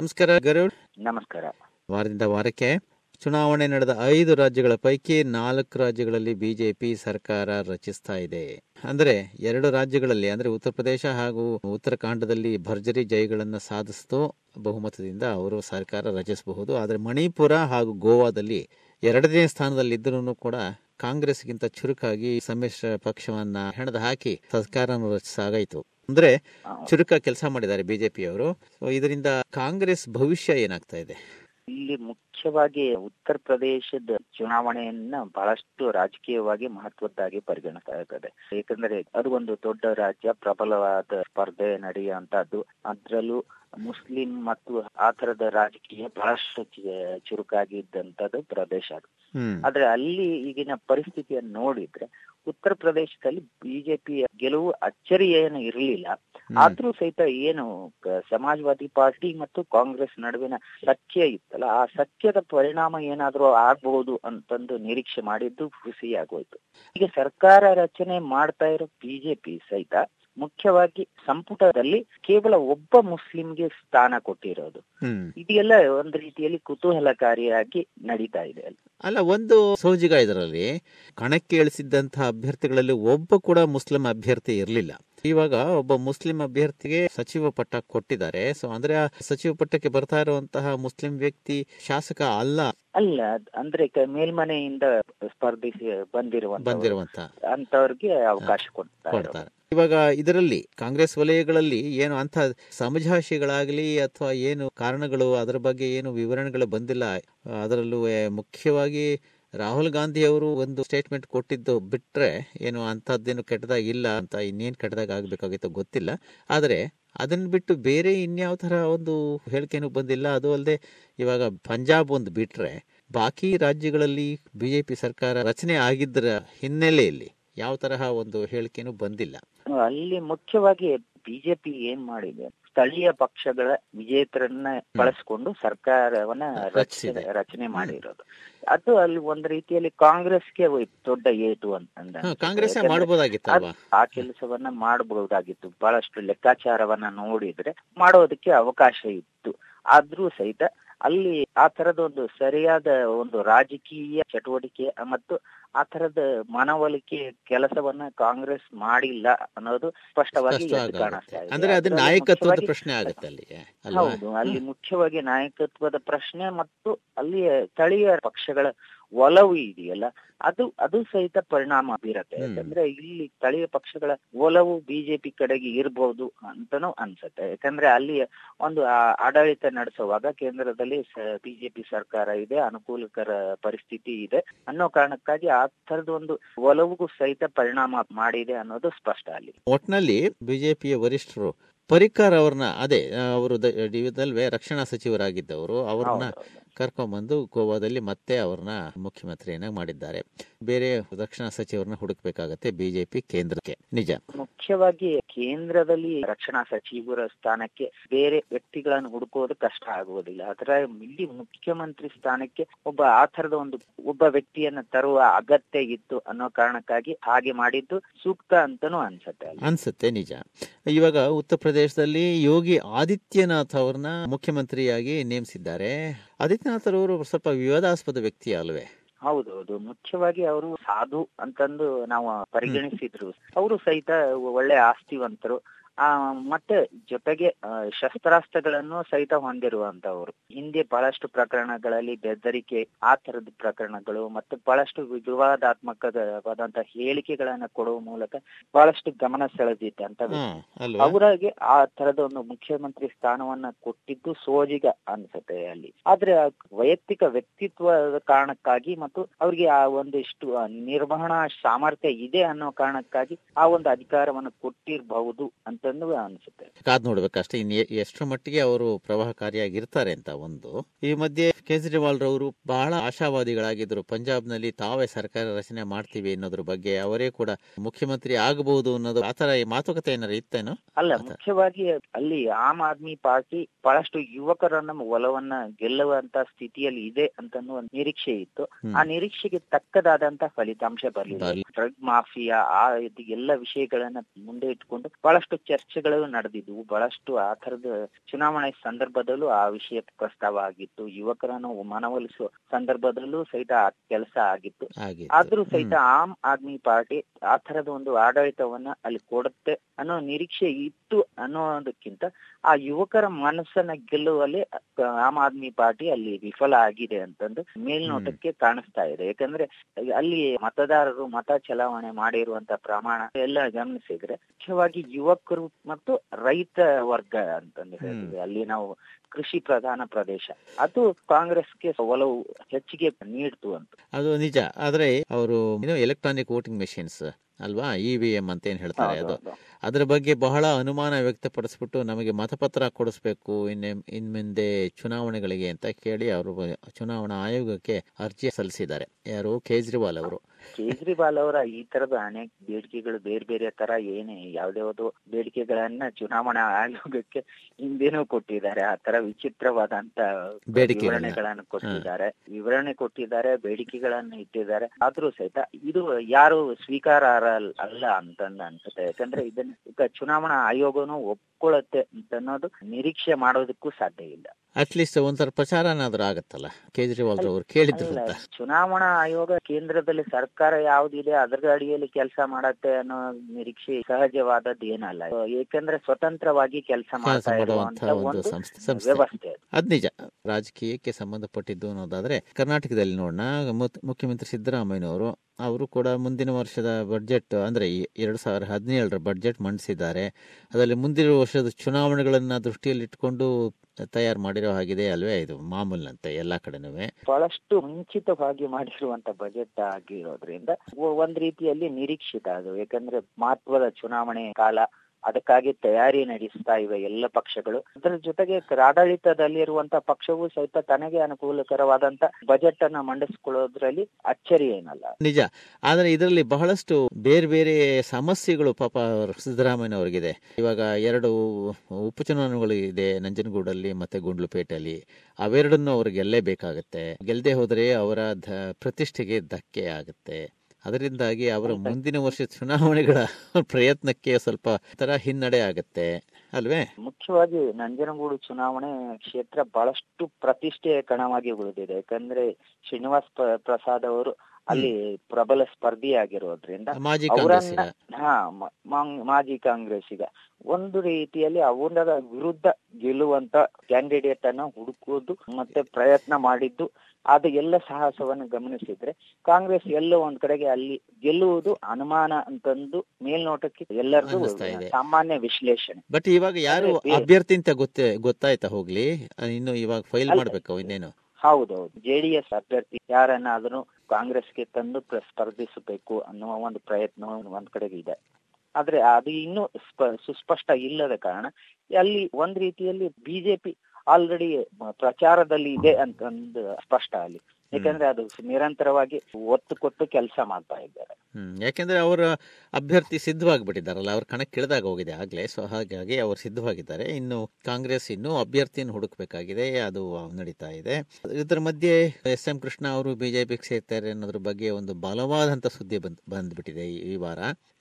ನಮಸ್ಕಾರ ಗರುಡ್. ನಮಸ್ಕಾರ. ವಾರದಿಂದ ವಾರಕ್ಕೆ ಚುನಾವಣೆ ನಡೆದ 5 ರಾಜ್ಯಗಳ ಪೈಕಿ 4 ರಾಜ್ಯಗಳಲ್ಲಿ ಬಿಜೆಪಿ ಸರ್ಕಾರ ರಚಿಸ್ತಾ ಇದೆ. ಅಂದ್ರೆ 2 ರಾಜ್ಯಗಳಲ್ಲಿ ಅಂದ್ರೆ ಉತ್ತರ ಪ್ರದೇಶ ಹಾಗೂ ಉತ್ತರಾಖಂಡದಲ್ಲಿ ಭರ್ಜರಿ ಜಯಗಳನ್ನ ಸಾಧಿಸಿತು, ಬಹುಮತದಿಂದ ಅವರು ಸರ್ಕಾರ ರಚಿಸಬಹುದು. ಆದರೆ ಮಣಿಪುರ ಹಾಗೂ ಗೋವಾದಲ್ಲಿ 2ನೇ ಸ್ಥಾನದಲ್ಲಿದ್ದರೂ ಕೂಡ ಕಾಂಗ್ರೆಸ್ಗಿಂತ ಚುರುಕಾಗಿ ಸಮ್ಮಿಶ್ರ ಪಕ್ಷವನ್ನ ಹೆಣದ ಹಾಕಿ ಸರ್ಕಾರ ರಚಿಸಾಗಾಯಿತು. ಅಂದ್ರೆ ಚುರುಕಾಗಿ ಕೆಲಸ ಮಾಡಿದ್ದಾರೆ ಬಿಜೆಪಿ ಅವರು. ಇದರಿಂದ ಕಾಂಗ್ರೆಸ್ ಭವಿಷ್ಯ ಏನಾಗ್ತಾ ಇದೆ? ಇಲ್ಲಿ ಮುಖ್ಯವಾಗಿ ಉತ್ತರ ಪ್ರದೇಶದ ಚುನಾವಣೆಯನ್ನ ಬಹಳಷ್ಟು ರಾಜಕೀಯವಾಗಿ ಮಹತ್ವದ್ದಾಗಿ ಪರಿಗಣಿಸಲಾಗುತ್ತದೆ. ಏಕೆಂದರೆ ಅದು ಒಂದು ದೊಡ್ಡ ರಾಜ್ಯ, ಪ್ರಬಲವಾದ ಸ್ಪರ್ಧೆ ನಡೆಯುವಂತಹದ್ದು. ಅದರಲ್ಲೂ ಮುಸ್ಲಿಂ ಮತ್ತು ಆ ತರದ ರಾಜಕೀಯ ಬಹಳಷ್ಟು ಚುರುಕಾಗಿ ಇದ್ದಂತದ್ದು ಪ್ರದೇಶ ಅದು. ಆದ್ರೆ ಅಲ್ಲಿ ಈಗಿನ ಪರಿಸ್ಥಿತಿಯನ್ನು ನೋಡಿದ್ರೆ ಉತ್ತರ ಪ್ರದೇಶದಲ್ಲಿ ಬಿಜೆಪಿಯ ಗೆಲುವು ಅಚ್ಚರಿ ಏನು ಇರಲಿಲ್ಲ. ಆದ್ರೂ ಸಹಿತ ಏನು ಸಮಾಜವಾದಿ ಪಾರ್ಟಿ ಮತ್ತು ಕಾಂಗ್ರೆಸ್ ನಡುವಿನ ಸಖ್ಯ ಇತ್ತಲ್ಲ, ಆ ಸಖ್ಯದ ಪರಿಣಾಮ ಏನಾದ್ರೂ ಆಗಬಹುದು ಅಂತಂದು ನಿರೀಕ್ಷೆ ಮಾಡಿದ್ದು ಖುಷಿಯಾಗೋಯ್ತು. ಈಗ ಸರ್ಕಾರ ರಚನೆ ಮಾಡ್ತಾ ಇರೋ ಬಿಜೆಪಿ ಸಹಿತ ಮುಖ್ಯವಾಗಿ ಸಂಪುಟದಲ್ಲಿ ಕೇವಲ ಒಬ್ಬ ಮುಸ್ಲಿಂಗೆ ಸ್ಥಾನ ಕೊಟ್ಟಿರೋದು, ಇದೆಲ್ಲ ಒಂದು ರೀತಿಯಲ್ಲಿ ಕುತೂಹಲಕಾರಿಯಾಗಿ ನಡೀತಾ ಇದೆ ಅಲ್ಲ. ಒಂದು ಸೋಜಿಗ ಇದರಲ್ಲಿ ಕಣಕ್ಕೆ ಇಳಿಸಿದ್ದಂತಹ ಅಭ್ಯರ್ಥಿಗಳಲ್ಲಿ ಒಬ್ಬ ಕೂಡ ಮುಸ್ಲಿಂ ಅಭ್ಯರ್ಥಿ ಇರಲಿಲ್ಲ. ಇವಾಗ ಒಬ್ಬ ಮುಸ್ಲಿಂ ಅಭ್ಯರ್ಥಿಗೆ ಸಚಿವ ಪಟ್ಟ ಕೊಟ್ಟಿದ್ದಾರೆ. ಸೊ ಅಂದ್ರೆ ಆ ಸಚಿವ ಪಟ್ಟಕ್ಕೆ ಬರ್ತಾ ಇರುವಂತಹ ಮುಸ್ಲಿಂ ವ್ಯಕ್ತಿ ಶಾಸಕ ಅಲ್ಲ, ಅಂದ್ರೆ ಮೇಲ್ಮನೆಯಿಂದ ಸ್ಪರ್ಧಿಸಿ ಬಂದಿರುವಂತ ಅಂತವ್ರಿಗೆ ಅವಕಾಶ ಕೊಡ್ತಾರೆ. ಇವಾಗ ಇದರಲ್ಲಿ ಕಾಂಗ್ರೆಸ್ ವಲಯಗಳಲ್ಲಿ ಏನು ಅಂತ ಸಮಜಾಶಿಗಳಾಗ್ಲಿ ಅಥವಾ ಏನು ಕಾರಣಗಳು ಅದರ ಬಗ್ಗೆ ಏನು ವಿವರಣೆಗಳು ಬಂದಿಲ್ಲ. ಅದರಲ್ಲೂ ಮುಖ್ಯವಾಗಿ ರಾಹುಲ್ ಗಾಂಧಿ ಅವರು ಒಂದು ಸ್ಟೇಟ್ಮೆಂಟ್ ಕೊಟ್ಟಿದ್ದು ಬಿಟ್ರೆ ಏನು ಅಂತದ್ದೇನು ಕೆಟ್ಟದಾಗಿಲ್ಲ ಅಂತ, ಇನ್ನೇನು ಕೆಟ್ಟದಾಗ ಆಗ್ಬೇಕಾಗಿತ್ತು ಗೊತ್ತಿಲ್ಲ. ಆದ್ರೆ ಅದನ್ನ ಬಿಟ್ಟು ಬೇರೆ ಇನ್ಯಾವ ತರ ಒಂದು ಹೇಳಿಕೆನೂ ಬಂದಿಲ್ಲ. ಅದು ಅಲ್ಲದೆ ಇವಾಗ ಪಂಜಾಬ್ ಒಂದು ಬಿಟ್ರೆ ಬಾಕಿ ರಾಜ್ಯಗಳಲ್ಲಿ ಬಿಜೆಪಿ ಸರ್ಕಾರ ರಚನೆ ಆಗಿದ್ದರ ಹಿನ್ನೆಲೆಯಲ್ಲಿ ಯಾವ ತರಹ ಒಂದು ಹೇಳಿಕೆನೂ ಬಂದಿಲ್ಲ. ಅಲ್ಲಿ ಮುಖ್ಯವಾಗಿ ಬಿಜೆಪಿ ಏನ್ ಮಾಡಿದೆ, ಸ್ಥಳೀಯ ಪಕ್ಷಗಳ ವಿಜೇತರನ್ನ ಬಳಸಿಕೊಂಡು ಸರ್ಕಾರವನ್ನ ರಚನೆ ಮಾಡಿರೋದು. ಅದು ಅಲ್ಲಿ ಒಂದ್ ರೀತಿಯಲ್ಲಿ ಕಾಂಗ್ರೆಸ್ಗೆ ದೊಡ್ಡ ಏಟು ಅಂತಂದ ಕಾಂಗ್ರೆಸ್ ಮಾಡಬಹುದಾಗಿತ್ತು, ಆ ಕೆಲಸವನ್ನ ಮಾಡಬಹುದಾಗಿತ್ತು. ಬಹಳಷ್ಟು ಲೆಕ್ಕಾಚಾರವನ್ನ ನೋಡಿದ್ರೆ ಮಾಡೋದಕ್ಕೆ ಅವಕಾಶ ಇತ್ತು. ಆದ್ರೂ ಸಹಿತ ಅಲ್ಲಿ ಆ ತರದ ಒಂದು ಸರಿಯಾದ ಒಂದು ರಾಜಕೀಯ ಚಟುವಟಿಕೆ ಮತ್ತು ಆ ತರದ ಮನವೊಲಿಕೆ ಕೆಲಸವನ್ನ ಕಾಂಗ್ರೆಸ್ ಮಾಡಿಲ್ಲ ಅನ್ನೋದು ಸ್ಪಷ್ಟವಾಗಿ ಕಾಣಿಸ್ತಾ ಇದೆ. ಹೌದು, ಅಲ್ಲಿ ಮುಖ್ಯವಾಗಿ ನಾಯಕತ್ವದ ಪ್ರಶ್ನೆ ಮತ್ತು ಅಲ್ಲಿಯ ಸ್ಥಳೀಯ ಪಕ್ಷಗಳ ಒಲವು ಇದೆಯಲ್ಲ, ಅದು ಸಹಿತ ಪರಿಣಾಮ ಬೀರತ್ತೆ. ಯಾಕಂದ್ರೆ ಇಲ್ಲಿ ಸ್ಥಳೀಯ ಪಕ್ಷಗಳ ಒಲವು ಬಿಜೆಪಿ ಕಡೆಗೆ ಇರಬಹುದು ಅಂತನೂ ಅನ್ಸತ್ತೆ. ಯಾಕಂದ್ರೆ ಅಲ್ಲಿ ಒಂದು ಆಡಳಿತ ನಡೆಸುವಾಗ ಕೇಂದ್ರದಲ್ಲಿ ಬಿಜೆಪಿ ಸರ್ಕಾರ ಇದೆ, ಅನುಕೂಲಕರ ಪರಿಸ್ಥಿತಿ ಇದೆ ಅನ್ನೋ ಕಾರಣಕ್ಕಾಗಿ ಆ ತರದ ಒಂದು ಒಲವುಗೂ ಸಹಿತ ಪರಿಣಾಮ ಮಾಡಿದೆ ಅನ್ನೋದು ಸ್ಪಷ್ಟ. ಅಲ್ಲಿ ಒಟ್ನಲ್ಲಿ ಬಿಜೆಪಿಯ ವರಿಷ್ಠರು ಪರಿಕರ್ ಅವ್ರನ್ನ, ಅದೇ ಅವರು ಡಿವಿದಲ್ವೇ ರಕ್ಷಣಾ ಸಚಿವರಾಗಿದ್ದವರು, ಅವ್ರನ್ನ ಕರ್ಕೊಂಡ್ಬಂದು ಗೋವಾದಲ್ಲಿ ಮತ್ತೆ ಅವ್ರನ್ನ ಮುಖ್ಯಮಂತ್ರಿಯನ್ನಾಗಿ ಮಾಡಿದ್ದಾರೆ. ಬೇರೆ ರಕ್ಷಣಾ ಸಚಿವರನ್ನ ಹುಡುಕ್ಬೇಕಾಗತ್ತೆ ಬಿಜೆಪಿ ಕೇಂದ್ರಕ್ಕೆ. ನಿಜ, ಮುಖ್ಯವಾಗಿ ಕೇಂದ್ರದಲ್ಲಿ ರಕ್ಷಣಾ ಸಚಿವರ ಸ್ಥಾನಕ್ಕೆ ಬೇರೆ ವ್ಯಕ್ತಿಗಳನ್ನು ಹುಡುಕೋದು ಕಷ್ಟ ಆಗುವುದಿಲ್ಲ. ಅದರ ಇಲ್ಲಿ ಮುಖ್ಯಮಂತ್ರಿ ಸ್ಥಾನಕ್ಕೆ ಆ ತರದ ಒಬ್ಬ ವ್ಯಕ್ತಿಯನ್ನ ತರುವ ಅಗತ್ಯ ಇತ್ತು ಅನ್ನೋ ಕಾರಣಕ್ಕಾಗಿ ಹಾಗೆ ಮಾಡಿದ್ದು ಸೂಕ್ತ ಅಂತಾನು ಅನ್ಸತ್ತೆ. ನಿಜ. ಇವಾಗ ಉತ್ತರ ಪ್ರದೇಶದಲ್ಲಿ ಯೋಗಿ ಆದಿತ್ಯನಾಥ್ ಅವ್ರನ್ನ ಮುಖ್ಯಮಂತ್ರಿಯಾಗಿ ನೇಮಿಸಿದ್ದಾರೆ. ಆದಿತ್ಯನಾಥ್ ಅವರು ಸ್ವಲ್ಪ ವಿವಾದಾಸ್ಪದ ವ್ಯಕ್ತಿ ಅಲ್ವೇ? ಹೌದೌದು, ಮುಖ್ಯವಾಗಿ ಅವರು ಸಾಧು ಅಂತಂದು ನಾವು ಪರಿಗಣಿಸಿದ್ರು. ಅವರು ಸಹಿತ ಒಳ್ಳೆ ಆಸ್ತಿವಂತರು, ಮತ್ತೆ ಜೊತೆಗೆ ಶಸ್ತ್ರಾಸ್ತ್ರಗಳನ್ನು ಸಹಿತ ಹೊಂದಿರುವಂತವರು. ಹಿಂದೆ ಬಹಳಷ್ಟು ಪ್ರಕರಣಗಳಲ್ಲಿ ಬೆದರಿಕೆ, ಆ ತರದ ಪ್ರಕರಣಗಳು ಮತ್ತು ಬಹಳಷ್ಟು ವಿವಾದಾತ್ಮಕವಾದಂತಹ ಹೇಳಿಕೆಗಳನ್ನ ಕೊಡುವ ಮೂಲಕ ಬಹಳಷ್ಟು ಗಮನ ಸೆಳೆದಿದ್ದಂತ ಅವರಾಗಿ ಆ ತರದ ಒಂದು ಮುಖ್ಯಮಂತ್ರಿ ಸ್ಥಾನವನ್ನ ಕೊಟ್ಟಿದ್ದು ಸೋಜಿಗ ಅನ್ಸುತ್ತೆ ಅಲ್ಲಿ. ಆದ್ರೆ ವೈಯಕ್ತಿಕ ವ್ಯಕ್ತಿತ್ವದ ಕಾರಣಕ್ಕಾಗಿ ಮತ್ತು ಅವರಿಗೆ ಆ ಒಂದಿಷ್ಟು ನಿರ್ವಹಣಾ ಸಾಮರ್ಥ್ಯ ಇದೆ ಅನ್ನೋ ಕಾರಣಕ್ಕಾಗಿ ಆ ಒಂದು ಅಧಿಕಾರವನ್ನು ಕೊಟ್ಟಿರಬಹುದು ಅಂತ ಅನ್ಸುತ್ತೆ. ಕಾದ್ ನೋಡ್ಬೇಕಷ್ಟೇ ಇನ್ ಎಷ್ಟರ ಮಟ್ಟಿಗೆ ಅವರು ಪ್ರವಾಹಕಾರಿಯಾಗಿರ್ತಾರೆ ಅಂತ. ಒಂದು ಈ ಮಧ್ಯೆ ಕೇಜ್ರಿವಾಲ್ ರವರು ಬಹಳ ಆಶಾವಾದಿಗಳಾಗಿದ್ರು. ಪಂಜಾಬ್ ನಲ್ಲಿ ತಾವೇ ಸರ್ಕಾರ ರಚನೆ ಮಾಡ್ತೀವಿ ಅನ್ನೋದ್ರ ಬಗ್ಗೆ, ಅವರೇ ಕೂಡ ಮುಖ್ಯಮಂತ್ರಿ ಆಗಬಹುದು ಅನ್ನೋದು ಆತರ ಮಾತುಕತೆ ಏನಾರು ಇತ್ತೇನೋ? ಅಲ್ಲ, ಮುಖ್ಯವಾಗಿ ಅಲ್ಲಿ ಆಮ್ ಆದ್ಮಿ ಪಾರ್ಟಿ ಬಹಳಷ್ಟು ಯುವಕರನ್ನ ಒಲವನ್ನ ಗೆಲ್ಲುವಂತ ಸ್ಥಿತಿಯಲ್ಲಿ ಇದೆ ಅಂತ ಒಂದು ನಿರೀಕ್ಷೆ ಇತ್ತು. ಆ ನಿರೀಕ್ಷೆಗೆ ತಕ್ಕದಾದಂತ ಫಲಿತಾಂಶ ಬರಲಿಲ್ಲ. ಡ್ರಗ್ ಮಾಫಿಯಾ ಆ ಎಲ್ಲ ವಿಷಯಗಳನ್ನ ಮುಂದೆ ಇಟ್ಕೊಂಡು ಬಹಳಷ್ಟು ಚರ್ಚೆಗಳು ನಡೆದಿದ್ವು ಬಹಳಷ್ಟು. ಆ ತರದ ಚುನಾವಣೆ ಸಂದರ್ಭದಲ್ಲೂ ಆ ವಿಷಯ ಪ್ರಸ್ತಾವ ಆಗಿತ್ತು. ಯುವಕರನ್ನು ಮನವೊಲಿಸುವ ಸಂದರ್ಭದಲ್ಲೂ ಸಹಿತ ಕೆಲಸ ಆಗಿತ್ತು. ಆದ್ರೂ ಸಹಿತ ಆಮ್ ಆದ್ಮಿ ಪಾರ್ಟಿ ಆ ತರದ ಒಂದು ಆಡಳಿತವನ್ನ ಅಲ್ಲಿ ಕೊಡುತ್ತೆ ಅನ್ನೋ ನಿರೀಕ್ಷೆ ಇತ್ತು ಅನ್ನೋದಕ್ಕಿಂತ ಆ ಯುವಕರ ಮನಸ್ಸನ್ನ ಗೆಲ್ಲುವಲ್ಲಿ ಆಮ್ ಆದ್ಮಿ ಪಾರ್ಟಿ ಅಲ್ಲಿ ವಿಫಲ ಆಗಿದೆ ಅಂತಂದು ಮೇಲ್ನೋಟಕ್ಕೆ ಕಾಣಿಸ್ತಾ ಇದೆ. ಯಾಕಂದ್ರೆ ಅಲ್ಲಿ ಮತದಾರರು ಮತ ಚಲಾವಣೆ ಮಾಡಿರುವಂತ ಪ್ರಮಾಣ ಎಲ್ಲ ಗಮನಿಸಿದ್ರೆ ಮುಖ್ಯವಾಗಿ ಯುವಕರು ಮತ್ತು ರೈತ ವರ್ಗ ಅಂತಂದು ಹೇಳ್ತೀವಿ. ಅಲ್ಲಿ ನಾವು ಕೃಷಿ ಪ್ರಧಾನ ಪ್ರದೇಶ, ಅದು ಕಾಂಗ್ರೆಸ್ಗೆ ಒಲವು ಹೆಚ್ಚಿಗೆ ನೀಡ್ತು ಅಂತ ಅದು ನಿಜ. ಆದ್ರೆ ಅವರು ಎಲೆಕ್ಟ್ರಾನಿಕ್ ವೋಟಿಂಗ್ ಮೆಷಿನ್ಸ್ ಅಲ್ವಾ, ಇವಿಎಂ ಅಂತ ಏನ್ ಹೇಳ್ತಾರೆ, ಅದು ಅದ್ರ ಬಗ್ಗೆ ಬಹಳ ಅನುಮಾನ ವ್ಯಕ್ತಪಡಿಸ್ಬಿಟ್ಟು ನಮಗೆ ಮತಪತ್ರ ಕೊಡಿಸ್ಬೇಕು ಇನ್ಮುಂದೆ ಚುನಾವಣೆಗಳಿಗೆ ಅಂತ ಕೇಳಿ ಅವರು ಚುನಾವಣಾ ಆಯೋಗಕ್ಕೆ ಅರ್ಜಿ ಸಲ್ಲಿಸಿದ್ದಾರೆ. ಯಾರು? ಕೇಜ್ರಿವಾಲ್ ಅವರು. ಕೇಜ್ರಿವಾಲ್ ಅವರ ಈ ತರದ ಅನೇಕ ಬೇಡಿಕೆಗಳು ಬೇರೆ ಬೇರೆ ತರ ಏನೇ ಯಾವ್ದಾವ್ದು ಬೇಡಿಕೆಗಳನ್ನ ಚುನಾವಣಾ ಆಯೋಗಕ್ಕೆ ಹಿಂದೇನೂ ಕೊಟ್ಟಿದ್ದಾರೆ. ಆ ತರ ವಿಚಿತ್ರವಾದಂತ ವಿವರಣೆಗಳನ್ನು ಕೊಟ್ಟಿದ್ದಾರೆ ಬೇಡಿಕೆಗಳನ್ನು ಇಟ್ಟಿದ್ದಾರೆ. ಆದ್ರೂ ಸಹಿತ ಇದು ಯಾರು ಸ್ವೀಕಾರ ಅಲ್ಲ ಅಂತಂದ ಅನ್ಸುತ್ತೆ. ಯಾಕಂದ್ರೆ ಇದನ್ನ ಚುನಾವಣಾ ಆಯೋಗನೂ ಒಪ್ಕೊಳ್ಳುತ್ತೆ ಅಂತ ಅನ್ನೋದು ನಿರೀಕ್ಷೆ ಮಾಡೋದಕ್ಕೂ ಸಾಧ್ಯ ಇಲ್ಲ. ಅಟ್ಲೀಸ್ಟ್ ಒಂಥರ ಪ್ರಚಾರನಾದ್ರೂ ಆಗತ್ತಲ್ಲ ಕೇಜ್ರಿವಾಲ್ ಅವರು ಕೇಳಿದ್ರು. ಚುನಾವಣಾ ಆಯೋಗ ಕೇಂದ್ರದಲ್ಲಿ ಸರ್ಕಾರ ಯಾವ್ದಿದೆ ಅದರ ಅಡಿಯಲ್ಲಿ ಕೆಲಸ ಮಾಡತ್ತೆ ಅನ್ನೋ ನಿರೀಕ್ಷೆ ಸಹಜವಾದದ್ದು ಏನಲ್ಲ. ಏಕೆಂದ್ರೆ ಸ್ವತಂತ್ರವಾಗಿ ಕೆಲಸ ಮಾಡ್ತಾ ಇರುವಂತಹ ಒಂದು ವ್ಯವಸ್ಥೆ ಅದ್ ನಿಜ. ರಾಜಕೀಯಕ್ಕೆ ಸಂಬಂಧಪಟ್ಟಿದ್ದು ಅನ್ನೋದಾದ್ರೆ ಕರ್ನಾಟಕದಲ್ಲಿ ನೋಡೋಣ. ಮುಖ್ಯಮಂತ್ರಿ ಸಿದ್ದರಾಮಯ್ಯನವರು ಅವರು ಕೂಡ ಮುಂದಿನ ವರ್ಷದ ಬಜೆಟ್ ಅಂದರೆ 2017 ಬಜೆಟ್ ಮಂಡಿಸಿದ್ದಾರೆ. ಅದರಲ್ಲಿ ಮುಂದಿನ ವರ್ಷದ ಚುನಾವಣೆಗಳನ್ನು ದೃಷ್ಟಿಯಲ್ಲಿಟ್ಟುಕೊಂಡು ತಯಾರು ಮಾಡಿರೋ ಹಾಗಿದೆ ಅಲ್ವೇ, ಇದು ಮಾಮೂಲಿನಂತೆ ಎಲ್ಲಾ ಕಡೆನೂ ಬಹಳಷ್ಟು ಮುಂಚಿತವಾಗಿ ಮಾಡಿರುವಂತ ಬಜೆಟ್ ಆಗಿರೋದ್ರಿಂದ ಒಂದ್ ರೀತಿಯಲ್ಲಿ ನಿರೀಕ್ಷಿತ ಅದು. ಯಾಕಂದ್ರೆ ಮಹತ್ವದ ಚುನಾವಣೆ ಕಾಲ, ಅದಕ್ಕಾಗಿ ತಯಾರಿ ನಡೆಸ್ತಾ ಇವೆ ಎಲ್ಲ ಪಕ್ಷಗಳು. ಅದರ ಜೊತೆಗೆ ಆಡಳಿತದಲ್ಲಿರುವಂತಹ ಪಕ್ಷವೂ ಸಹಿತ ತನಗೆ ಅನುಕೂಲಕರವಾದಂತ ಬಜೆಟ್ ಅನ್ನ ಮಂಡಿಸಿಕೊಳ್ಳೋದ್ರಲ್ಲಿ ಅಚ್ಚರಿ ಏನಲ್ಲ, ನಿಜ. ಆದ್ರೆ ಇದರಲ್ಲಿ ಬಹಳಷ್ಟು ಬೇರೆ ಬೇರೆ ಸಮಸ್ಯೆಗಳು ಪಾಪ ಸಿದ್ದರಾಮಯ್ಯ ಅವರಿಗಿದೆ. ಇವಾಗ 2 ಉಪಚುನಾವಣೆಗಳು ಇದೆ, ನಂಜನಗೂಡಲ್ಲಿ ಮತ್ತೆ ಗುಂಡ್ಲುಪೇಟೆಯಲ್ಲಿ. ಅವೆರಡನ್ನು ಅವ್ರು ಗೆಲ್ಲೇಬೇಕಾಗತ್ತೆ. ಗೆಲ್ಲದೆ ಹೋದ್ರೆ ಅವರ ಪ್ರತಿಷ್ಠೆಗೆ ಧಕ್ಕೆ ಆಗುತ್ತೆ. ಅದರಿಂದಾಗಿ ಅವರ ಮುಂದಿನ ವರ್ಷ ಚುನಾವಣೆಗಳ ಪ್ರಯತ್ನಕ್ಕೆ ಸ್ವಲ್ಪ ತರ ಹಿನ್ನಡೆ ಆಗುತ್ತೆ ಅಲ್ವೇ. ಮುಖ್ಯವಾಗಿ ನಂಜನಗೂಡು ಚುನಾವಣೆ ಕ್ಷೇತ್ರ ಬಹಳಷ್ಟು ಪ್ರತಿಷ್ಠೆಯ ಕಣವಾಗಿ ಉಳಿದಿದೆ. ಯಾಕಂದ್ರೆ ಶ್ರೀನಿವಾಸ್ ಪ್ರಸಾದ್ ಅವರು ಅಲ್ಲಿ ಪ್ರಬಲ ಸ್ಪರ್ಧಿಯಾಗಿರೋದ್ರಿಂದ ಅವರನ್ನ ಮಾಜಿ ಕಾಂಗ್ರೆಸ್ಸಿಗ ಒಂದು ರೀತಿಯಲ್ಲಿ ಅವರ ವಿರುದ್ಧ ಗೆಲ್ಲುವಂತ ಕ್ಯಾಂಡಿಡೇಟ್ ಅನ್ನ ಹುಡುಕುವುದು ಮತ್ತೆ ಪ್ರಯತ್ನ ಮಾಡಿದ್ದು. ಅದು ಎಲ್ಲ ಸಾಹಸವನ್ನು ಗಮನಿಸಿದ್ರೆ ಕಾಂಗ್ರೆಸ್ ಎಲ್ಲೋ ಒಂದ್ ಕಡೆಗೆ ಅಲ್ಲಿ ಗೆಲ್ಲುವುದು ಅನುಮಾನ ಅಂತಂದು ಮೇಲ್ನೋಟಕ್ಕೆ ಎಲ್ಲರದು ಸಾಮಾನ್ಯ ವಿಶ್ಲೇಷಣೆ. ಬಟ್ ಇವಾಗ ಯಾರು ಅಭ್ಯರ್ಥಿ ಅಂತ ಗೊತ್ತಾಯ್ತಾ? ಹೋಗ್ಲಿ, ಇನ್ನು ಇವಾಗ ಫೈಲ್ ಮಾಡ್ಬೇಕು ಇನ್ನೇನು. ಹೌದೌದು, ಜೆಡಿಎಸ್ ಅಭ್ಯರ್ಥಿ ಯಾರನ್ನಾದ್ರೂ ಕಾಂಗ್ರೆಸ್ಗೆ ತಂದು ಸ್ಪರ್ಧಿಸಬೇಕು ಅನ್ನುವ ಒಂದು ಪ್ರಯತ್ನ ಒಂದ್ ಕಡೆಗೆ ಇದೆ. ಆದ್ರೆ ಅದು ಇನ್ನೂ ಸುಸ್ಪಷ್ಟ ಇಲ್ಲದ ಕಾರಣ ಅಲ್ಲಿ ಒಂದ್ ರೀತಿಯಲ್ಲಿ ಬಿಜೆಪಿ ಆಲ್ರೆಡಿ ಪ್ರಚಾರದಲ್ಲಿ ಇದೆ ಅಂತ ಒಂದು ಸ್ಪಷ್ಟ ಅಲ್ಲಿ. ಯಾಕಂದ್ರೆ ಅದು ನಿರಂತರವಾಗಿ ಒತ್ತು ಕೊಟ್ಟು ಕೆಲಸ ಮಾಡ್ತಾ ಇದ್ದಾರೆ. ಯಾಕೆಂದ್ರೆ ಅವರ ಅಭ್ಯರ್ಥಿ ಸಿದ್ಧವಾಗಿಬಿಟ್ಟಿದ್ದಾರಲ್ಲ, ಅವ್ರ ಕಣಕ್ಕೆ ಇಳಿದಾಗ ಹೋಗಿದೆ ಆಗ್ಲೇ. ಸೊ ಹಾಗಾಗಿ ಅವರು ಸಿದ್ಧವಾಗಿದ್ದಾರೆ. ಇನ್ನು ಕಾಂಗ್ರೆಸ್ ಇನ್ನು ಅಭ್ಯರ್ಥಿಯನ್ನು ಹುಡುಕಬೇಕಾಗಿದೆ, ಅದು ನಡೀತಾ ಇದೆ. ಇದರ ಮಧ್ಯೆ ಎಸ್ ಎಂ ಕೃಷ್ಣ ಅವರು ಬಿಜೆಪಿಗೆ ಸೇರ್ತಾರೆ ಅನ್ನೋದ್ರ ಬಗ್ಗೆ ಒಂದು ಬಲವಾದಂತ ಸುದ್ದಿ ಬಂದ್ಬಿಟ್ಟಿದೆ ಈ ವಾರ.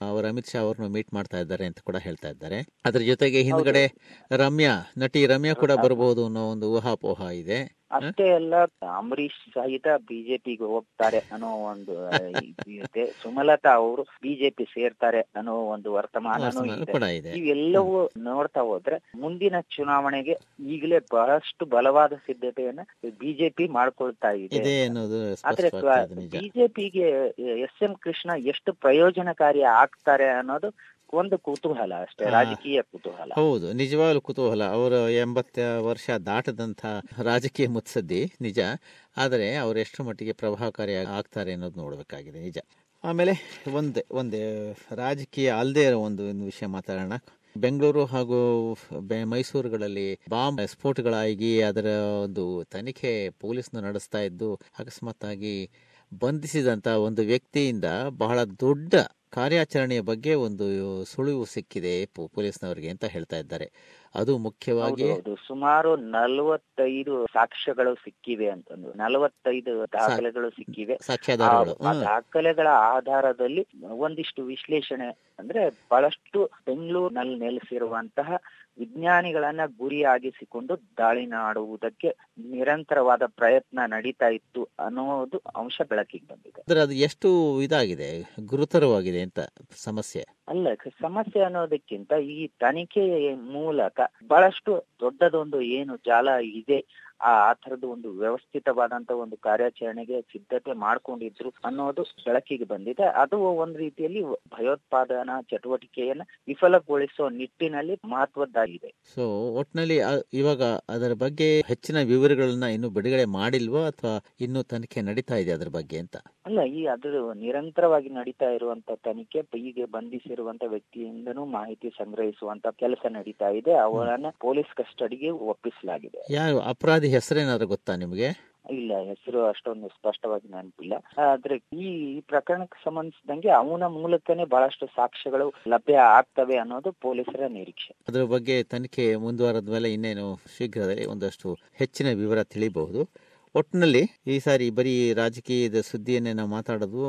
ಅವರು ಅಮಿತ್ ಶಾ ಅವ್ರನ್ನು ಮೀಟ್ ಮಾಡ್ತಾ ಇದ್ದಾರೆ ಅಂತ ಕೂಡ ಹೇಳ್ತಾ ಇದ್ದಾರೆ. ಅದ್ರ ಜೊತೆಗೆ ಹಿಂದ್ಗಡೆ ನಟಿ ರಮ್ಯಾ ಕೂಡ ಬರಬಹುದು ಅನ್ನೋ ಒಂದು ಊಹಾಪೋಹ ಇದೆ. ಅಷ್ಟೇ ಅಲ್ಲ, ಅಂಬರೀಶ್ ಸಹಿತ ಬಿಜೆಪಿಗೆ ಹೋಗ್ತಾರೆ ಅನ್ನೋ ಒಂದು ಇದೆ. ಸುಮಲತಾ ಅವರು ಬಿಜೆಪಿ ಸೇರ್ತಾರೆ ಅನ್ನೋ ಒಂದು ವರ್ತಮಾನನೂ ಇದೆ. ಇವೆಲ್ಲವೂ ನೋಡ್ತಾ ಹೋದ್ರೆ ಮುಂದಿನ ಚುನಾವಣೆಗೆ ಈಗಲೇ ಬಹಳಷ್ಟು ಬಲವಾದ ಸಿದ್ಧತೆಯನ್ನ ಬಿಜೆಪಿ ಮಾಡ್ಕೊಳ್ತಾ ಇದೆ ಅನ್ನೋದು. ಆದ್ರೆ ಬಿಜೆಪಿಗೆ ಎಸ್ ಎಂ ಕೃಷ್ಣ ಎಷ್ಟು ಪ್ರಯೋಜನಕಾರಿ ಆಗ್ತಾರೆ ಅನ್ನೋದು ಒಂದು ಕುತೂಹಲ ಅಷ್ಟೇ, ರಾಜಕೀಯ ಕುತೂಹಲ. ಹೌದು, ನಿಜವಾಗ್ಲೂ ಕುತೂಹಲ. ಅವರು 80 ವರ್ಷ ದಾಟದಂತ ರಾಜಕೀಯ ಮುತ್ಸದ್ದಿ ನಿಜ. ಆದರೆ ಅವ್ರು ಎಷ್ಟು ಮಟ್ಟಿಗೆ ಪ್ರಭಾವಕಾರಿ ಆಗ್ತಾರೆ ಅನ್ನೋದು ನೋಡಬೇಕಾಗಿದೆ, ನಿಜ. ಆಮೇಲೆ ಒಂದೇ ರಾಜಕೀಯ ಅಲ್ಲದೆ ಇರೋ ಒಂದು ವಿಷಯ ಮಾತಾಡೋಣ. ಬೆಂಗಳೂರು ಹಾಗೂ ಮೈಸೂರುಗಳಲ್ಲಿ ಬಾಂಬ್ ಸ್ಫೋಟಗಳಾಗಿ ಅದರ ಒಂದು ತನಿಖೆ ಪೊಲೀಸ್ನ ನಡೆಸ್ತಾ ಇದ್ದು, ಅಕಸ್ಮಾತ್ ಆಗಿ ಬಂಧಿಸಿದಂತ ಒಂದು ವ್ಯಕ್ತಿಯಿಂದ ಬಹಳ ದೊಡ್ಡ ಕಾರ್ಯಾಚರಣೆಯ ಬಗ್ಗೆ ಒಂದು ಸುಳಿವು ಸಿಕ್ಕಿದೆ ಪೊಲೀಸ್ನವರಿಗೆ ಅಂತ ಹೇಳ್ತಾ ಇದ್ದಾರೆ. ಅದು ಮುಖ್ಯವಾಗಿ ಸುಮಾರು 45 ಸಾಕ್ಷ್ಯಗಳು ಸಿಕ್ಕಿವೆ ಅಂತಂದ್ರು, 45 ದಾಖಲೆಗಳು ಸಿಕ್ಕಿವೆ. ಆ ದಾಖಲೆಗಳ ಆಧಾರದಲ್ಲಿ ಒಂದಿಷ್ಟು ವಿಶ್ಲೇಷಣೆ ಅಂದ್ರೆ ಬಹಳಷ್ಟು ಬೆಂಗಳೂರಿನಲ್ಲಿ ನೆಲೆಸಿರುವಂತಹ ವಿಜ್ಞಾನಿಗಳನ್ನ ಗುರಿಯಾಗಿಸಿಕೊಂಡು ದಾಳಿ ಮಾಡುವುದಕ್ಕೆ ನಿರಂತರವಾದ ಪ್ರಯತ್ನ ನಡೀತಾ ಇತ್ತು ಅನ್ನೋದು ಅಂಶ ಬೆಳಕಿಗೆ ಬಂದಿದೆ. ಅಂದ್ರೆ ಅದು ಎಷ್ಟು ಇದಾಗಿದೆ, ಗುರುತರವಾಗಿದೆ ಅಂತ ಸಮಸ್ಯೆ ಅಲ್ಲ, ಸಮಸ್ಯೆ ಅನ್ನೋದಕ್ಕಿಂತ ಈ ತನಿಖೆಯ ಮೂಲಕ ಬಹಳಷ್ಟು ದೊಡ್ಡದೊಂದು ಏನು ಜಾಲ ಇದೆ, ಆ ತರದ ಒಂದು ವ್ಯವಸ್ಥಿತವಾದಂತ ಒಂದು ಕಾರ್ಯಾಚರಣೆಗೆ ಸಿದ್ಧತೆ ಮಾಡ್ಕೊಂಡಿದ್ರು ಅನ್ನೋದು ಬೆಳಕಿಗೆ ಬಂದಿದೆ. ಅದು ಒಂದ್ ರೀತಿಯಲ್ಲಿ ಭಯೋತ್ಪಾದನಾ ಚಟುವಟಿಕೆಯನ್ನ ವಿಫಲಗೊಳಿಸುವ ನಿಟ್ಟಿನಲ್ಲಿ ಮಹತ್ವದ್ದಾಗಿದೆ. ಸೊ ಒಟ್ನಲ್ಲಿ ಇವಾಗ ಅದರ ಬಗ್ಗೆ ಹೆಚ್ಚಿನ ವಿವರಗಳನ್ನ ಇನ್ನು ಬಿಡುಗಡೆ ಮಾಡಿಲ್ವಾ ಅಥವಾ ಇನ್ನು ತನಿಖೆ ನಡೀತಾ ಇದೆ ಅದರ ಬಗ್ಗೆ ಅಂತ? ಅಲ್ಲ, ಈ ಅದ್ರ ನಿರಂತರವಾಗಿ ನಡೀತಾ ಇರುವಂತ ತನಿಖೆ, ಹೀಗೆ ಬಂಧಿಸಿರುವಂತ ವ್ಯಕ್ತಿಯಿಂದನೂ ಮಾಹಿತಿ ಸಂಗ್ರಹಿಸುವಂತ ಕೆಲಸ ನಡೀತಾ ಇದೆ. ಅವರನ್ನ ಪೊಲೀಸ್ ಕಸ್ಟಡಿಗೆ ಒಪ್ಪಿಸಲಾಗಿದೆ. ಯಾರು ಅಪರಾಧಿ ಹೆಸರೇನಾದ್ರೂ ಗೊತ್ತಾ ನಿಮಗೆ? ಇಲ್ಲ, ಹೆಸರು ಅಷ್ಟೊಂದು ಸ್ಪಷ್ಟವಾಗಿ ನೆನಪಿಲ್ಲ. ಆದ್ರೆ ಈ ಪ್ರಕರಣಕ್ಕೆ ಸಂಬಂಧಿಸಿದಂಗೆ ಅವನ ಮೂಲಕನೇ ಬಹಳಷ್ಟು ಸಾಕ್ಷ್ಯಗಳು ಲಭ್ಯ ಆಗ್ತವೆ ಅನ್ನೋದು ಪೊಲೀಸರ ನಿರೀಕ್ಷೆ. ಅದರ ಬಗ್ಗೆ ತನಿಖೆ ಮುಂದುವರೆದ ಮೇಲೆ ಇನ್ನೇನು ಶೀಘ್ರದಲ್ಲಿ ಒಂದಷ್ಟು ಹೆಚ್ಚಿನ ವಿವರ ತಿಳಿಬಹುದು. ಒಟ್ಟಿನಲ್ಲಿ ಈ ಸಾರಿ ಬರೀ ರಾಜಕೀಯದ ಸುದ್ದಿಯನ್ನೇ ನಾವು ಮಾತಾಡೋದು,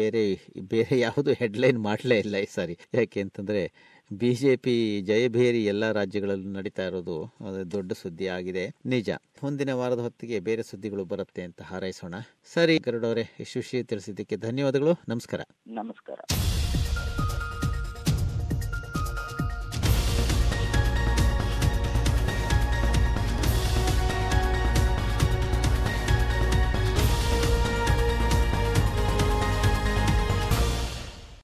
ಬೇರೆ ಬೇರೆ ಯಾವುದು ಹೆಡ್ಲೈನ್ ಮಾಡಲೇ ಇಲ್ಲ ಈ ಸಾರಿ. ಯಾಕೆ ಅಂತಂದ್ರೆ ಬಿಜೆಪಿ ಜಯಭೇರಿ ಎಲ್ಲ ರಾಜ್ಯಗಳಲ್ಲೂ ನಡೀತಾ ಇರೋದು ದೊಡ್ಡ ಸುದ್ದಿ ಆಗಿದೆ. ನಿಜ, ಮುಂದಿನ ವಾರದ ಹೊತ್ತಿಗೆ ಬೇರೆ ಸುದ್ದಿಗಳು ಬರುತ್ತೆ ಅಂತ ಹಾರೈಸೋಣ. ಸರಿ ಗರುಡವರೇ, ಯಶಸ್ವಿ ತಿಳಿಸಿದ್ದಕ್ಕೆ ಧನ್ಯವಾದಗಳು. ನಮಸ್ಕಾರ.